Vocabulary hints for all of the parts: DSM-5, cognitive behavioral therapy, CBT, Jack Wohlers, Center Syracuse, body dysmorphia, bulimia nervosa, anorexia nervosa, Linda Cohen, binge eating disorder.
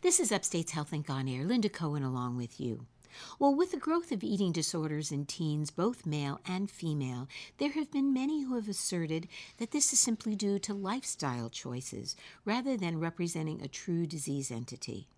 This is Upstate's Health Inc. On Air. Linda Cohen along with you. Well, with the growth of eating disorders in teens, both male and female, there have been many who have asserted that this is simply due to lifestyle choices rather than representing a true disease entity.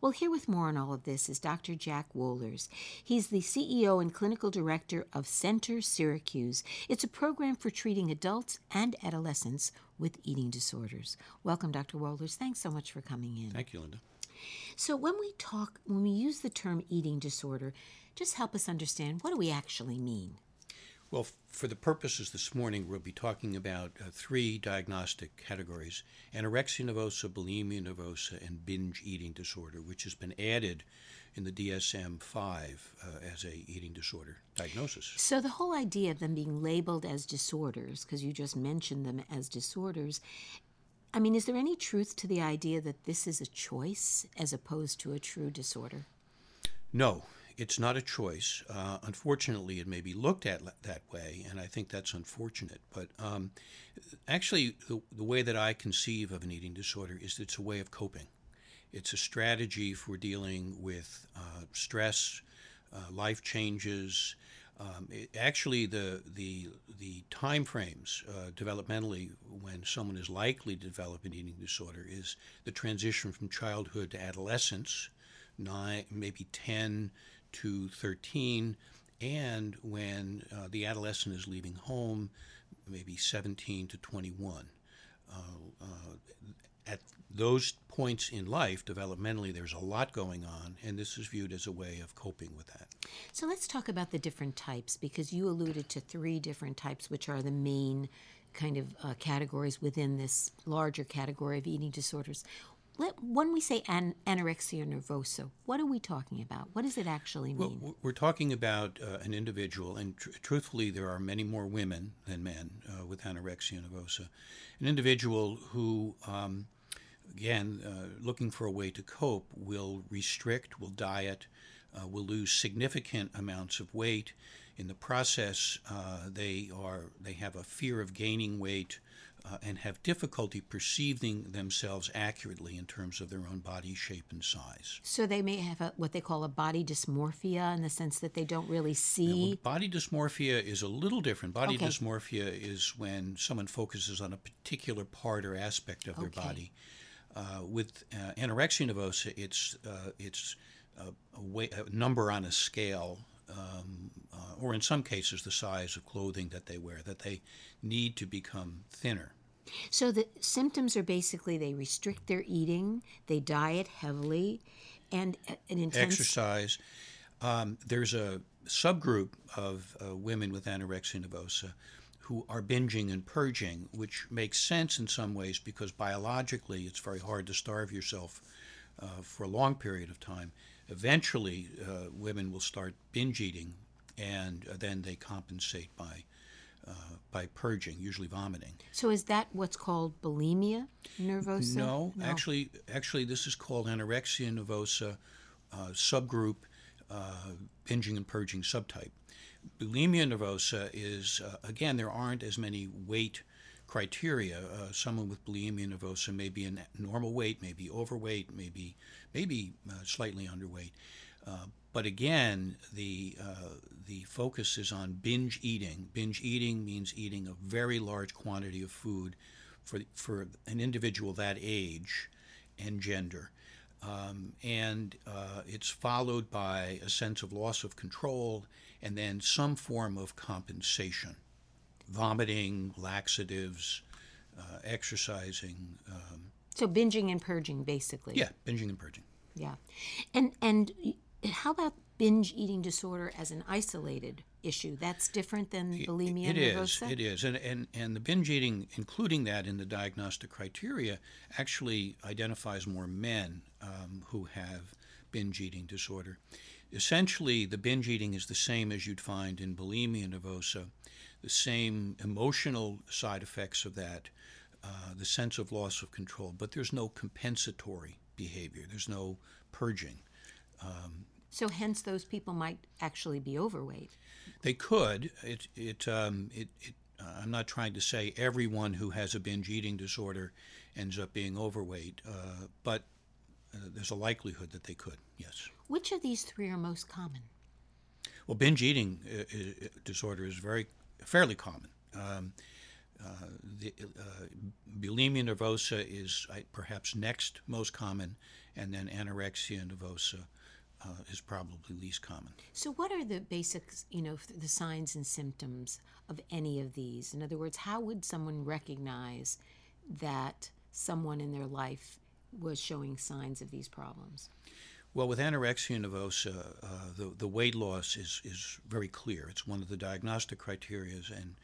Well, here with more on all of this is Dr. Jack Wohlers. He's the CEO and clinical director of Center Syracuse. It's a program for treating adults and adolescents with eating disorders. Welcome, Dr. Wohlers. Thanks so much for coming in. Thank you, Linda. So when we use the term eating disorder, just help us understand, what do we actually mean? Well, for the purposes this morning, we'll be talking about three diagnostic categories: anorexia nervosa, bulimia nervosa, and binge eating disorder, which has been added in the DSM-5 as a eating disorder diagnosis. So the whole idea of them being labeled as disorders, because you just mentioned them as disorders, I mean, is there any truth to the idea that this is a choice as opposed to a true disorder? No, it's not a choice. Unfortunately, it may be looked at that way, and I think that's unfortunate. But actually, the way that I conceive of an eating disorder is it's a way of coping. It's a strategy for dealing with stress, life changes. Actually, the time frames developmentally when someone is likely to develop an eating disorder is the transition from childhood to adolescence, maybe 10 to 13, and when the adolescent is leaving home, maybe 17 to 21. At those points in life, developmentally, there's a lot going on, and this is viewed as a way of coping with that. So let's talk about the different types, because you alluded to three different types, which are the main kind of categories within this larger category of eating disorders. When we say anorexia nervosa, what are we talking about? What does it actually mean? Well, we're talking about an individual, and truthfully, there are many more women than men with anorexia nervosa. An individual who, again, looking for a way to cope, will restrict, will diet, will lose significant amounts of weight. In the process, they have a fear of gaining weight, and have difficulty perceiving themselves accurately in terms of their own body shape and size. So they may have what they call a body dysmorphia, in the sense that they don't really see. Well, body dysmorphia is a little different. Dysmorphia is when someone focuses on a particular part or aspect of their body. With anorexia nervosa, it's a number on a scale. Or in some cases, the size of clothing that they wear, that they need to become thinner. So the symptoms are basically they restrict their eating, they diet heavily, and an intense exercise. There's a subgroup of women with anorexia nervosa who are binging and purging, which makes sense in some ways because biologically it's very hard to starve yourself for a long period of time. Eventually, women will start binge eating, and then they compensate by purging, usually vomiting. So is that what's called bulimia nervosa? No. Actually, this is called anorexia nervosa subgroup, binging and purging subtype. Bulimia nervosa is, again, there aren't as many weight criteria. Someone with bulimia nervosa may be in normal weight, may be overweight, maybe slightly underweight. But again, the focus is on binge eating. Binge eating means eating a very large quantity of food for an individual that age and gender. And it's followed by a sense of loss of control and then some form of compensation. Vomiting, laxatives, exercising. So binging and purging, basically. Yeah, binging and purging. Yeah. And how about binge eating disorder as an isolated issue? That's different than bulimia nervosa? It is. And the binge eating, including that in the diagnostic criteria, actually identifies more men who have binge eating disorder. Essentially, the binge eating is the same as you'd find in bulimia nervosa, the same emotional side effects of that, the sense of loss of control, but there's no compensatory behavior. There's no purging. So hence those people might actually be overweight. They could. I'm not trying to say everyone who has a binge eating disorder ends up being overweight, but there's a likelihood that they could, yes. Which of these three are most common? Well, binge eating disorder is fairly common. Bulimia nervosa is perhaps next most common, and then anorexia nervosa is probably least common. So what are the basics, the signs and symptoms of any of these? In other words, how would someone recognize that someone in their life was showing signs of these problems? Well, with anorexia nervosa, the weight loss is very clear. It's one of the diagnostic criteria, and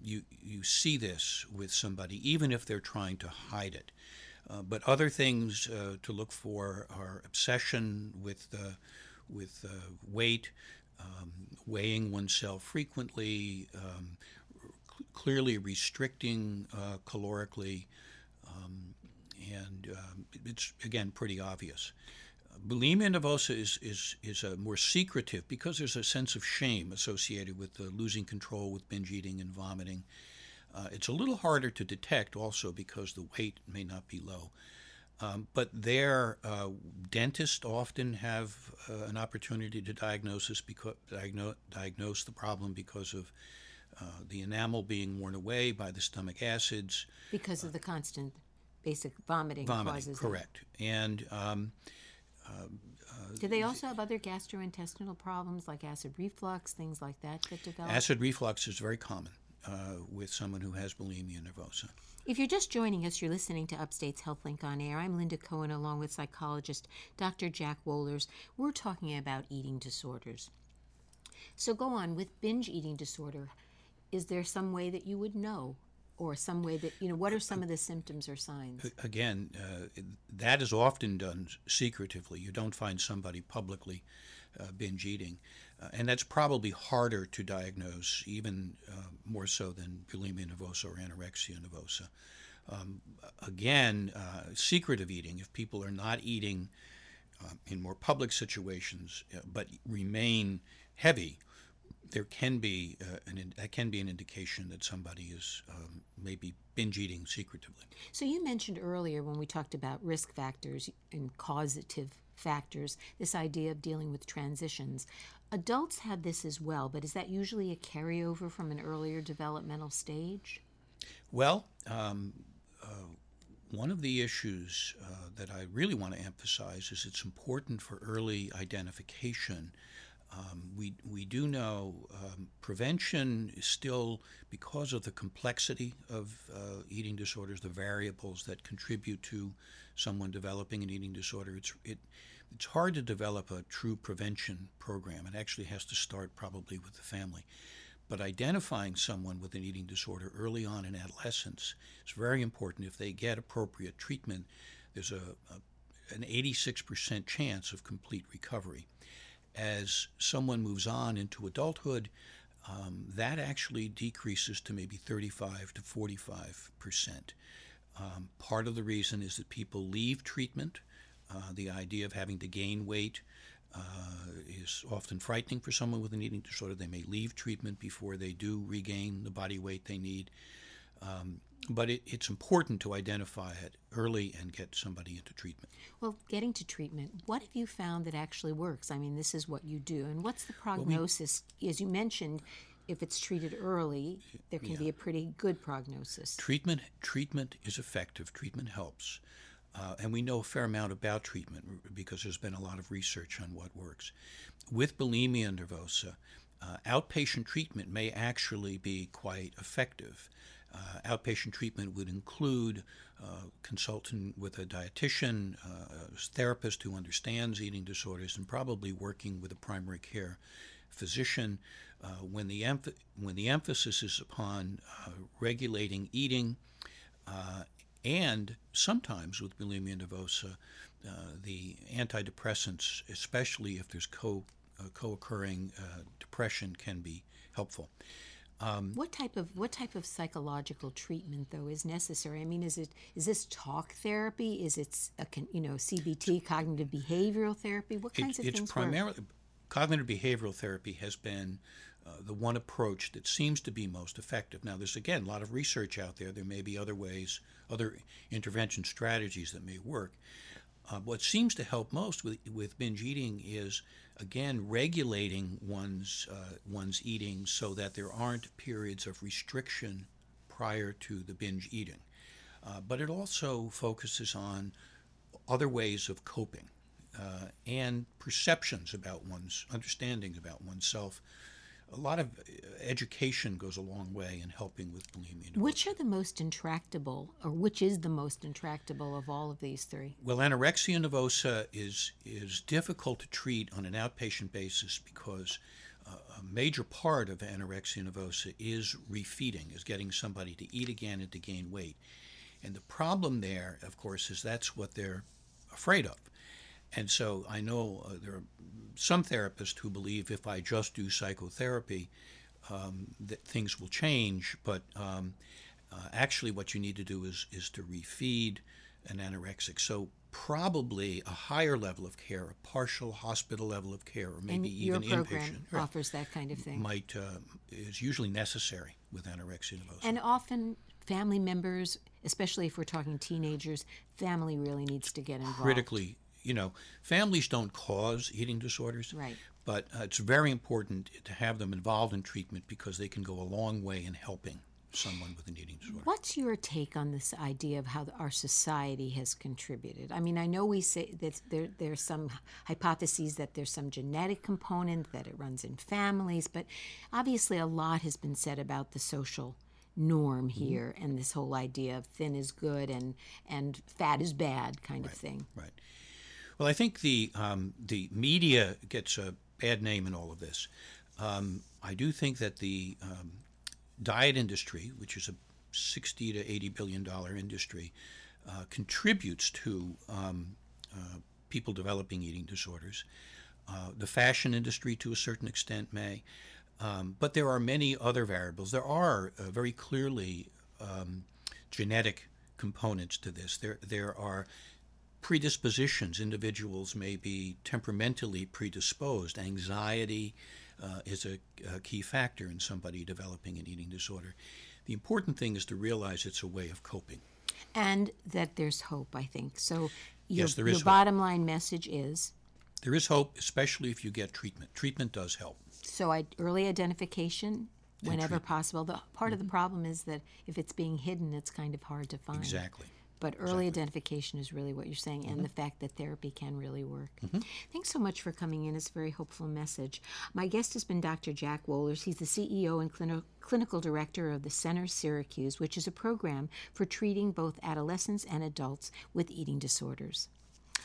you see this with somebody, even if they're trying to hide it. But other things to look for are obsession with weight, weighing oneself frequently, clearly restricting calorically, and it's, again, pretty obvious. Bulimia nervosa is a more secretive, because there's a sense of shame associated with losing control with binge eating and vomiting. It's a little harder to detect also because the weight may not be low. But there, dentists often have an opportunity to diagnose the problem because of the enamel being worn away by the stomach acids. Because of the constant basic vomiting causes. Correct. And do they also have other gastrointestinal problems like acid reflux, things like that that develop? Acid reflux is very common with someone who has bulimia nervosa. If you're just joining us, you're listening to Upstate's HealthLink on Air. I'm Linda Cohen, along with psychologist Dr. Jack Wohlers. We're talking about eating disorders. So go on, with binge eating disorder, is there some way that you would know? Or some way that, what are some of the symptoms or signs? Again, that is often done secretively. You don't find somebody publicly binge eating. And that's probably harder to diagnose, even more so than bulimia nervosa or anorexia nervosa. Again, secretive eating, if people are not eating in more public situations but remain heavy, there can be an indication that somebody is maybe binge eating secretively. So you mentioned earlier when we talked about risk factors and causative factors, this idea of dealing with transitions. Adults have this as well, but is that usually a carryover from an earlier developmental stage? Well, one of the issues that I really want to emphasize is it's important for early identification. We do know prevention is still, because of the complexity of eating disorders, the variables that contribute to someone developing an eating disorder, it's hard to develop a true prevention program. It actually has to start probably with the family. But identifying someone with an eating disorder early on in adolescence is very important. If they get appropriate treatment, there's an 86% chance of complete recovery. As someone moves on into adulthood, that actually decreases to maybe 35 to 45%. Part of the reason is that people leave treatment. The idea of having to gain weight is often frightening for someone with an eating disorder. They may leave treatment before they do regain the body weight they need. But it's important to identify it early and get somebody into treatment. Well, getting to treatment, what have you found that actually works? I mean, this is what you do. And what's the prognosis? Well, as you mentioned, if it's treated early, there can be a pretty good prognosis. Treatment is effective. Treatment helps. And we know a fair amount about treatment because there's been a lot of research on what works. With bulimia nervosa, outpatient treatment may actually be quite effective. Outpatient treatment would include consulting with a dietitian, a therapist who understands eating disorders, and probably working with a primary care physician. When the emphasis is upon regulating eating, and sometimes with bulimia nervosa, the antidepressants, especially if there's co-occurring depression, can be helpful. What type of psychological treatment though is necessary? I mean, is this talk therapy? Is it CBT, cognitive behavioral therapy? What kinds of things primarily work? Cognitive behavioral therapy has been the one approach that seems to be most effective. Now, there's again a lot of research out there. There may be other intervention strategies that may work. What seems to help most with binge eating is, again, regulating one's eating so that there aren't periods of restriction prior to the binge eating. But it also focuses on other ways of coping and perceptions about one's, understanding about oneself. A lot of education goes a long way in helping with bulimia. Which are the most intractable, or which is the most intractable of all of these three? Well, anorexia nervosa is difficult to treat on an outpatient basis because a major part of anorexia nervosa is refeeding, is getting somebody to eat again and to gain weight. And the problem there, of course, is that's what they're afraid of. And so I know there are some therapists who believe if I just do psychotherapy, that things will change. But actually what you need to do is to refeed an anorexic. So probably a higher level of care, a partial hospital level of care, or maybe even inpatient. And your program offers that kind of thing. Is usually necessary with anorexia nervosa. And often family members, especially if we're talking teenagers, family really needs to get involved. Critically. You know, families don't cause eating disorders, right? But it's very important to have them involved in treatment because they can go a long way in helping someone with an eating disorder. What's your take on this idea of how our society has contributed? I mean, I know we say that there's some hypotheses that there's some genetic component, that it runs in families, but obviously a lot has been said about the social norm here and this whole idea of thin is good and fat is bad kind of thing. Right. Well, I think the media gets a bad name in all of this. I do think that the diet industry, which is a $60 to $80 billion industry, contributes to people developing eating disorders. The fashion industry, to a certain extent, may. But there are many other variables. There are very clearly genetic components to this. There are predispositions. Individuals may be temperamentally predisposed. Anxiety is a key factor in somebody developing an eating disorder. The important thing is to realize it's a way of coping. And that there's hope, I think. So yes, there is hope. Your bottom line message is? There is hope, especially if you get treatment. Treatment does help. So early identification, whenever possible. The part of the problem is that if it's being hidden, it's kind of hard to find. Exactly. But early identification is really what you're saying, and the fact that therapy can really work. Thanks so much for coming in. It's a very hopeful message. My guest has been Dr. Jack Wohlers. He's the CEO and clinical director of the Center Syracuse, which is a program for treating both adolescents and adults with eating disorders.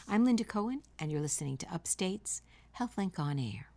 I'm Linda Cohen, and you're listening to Upstate's HealthLink on Air.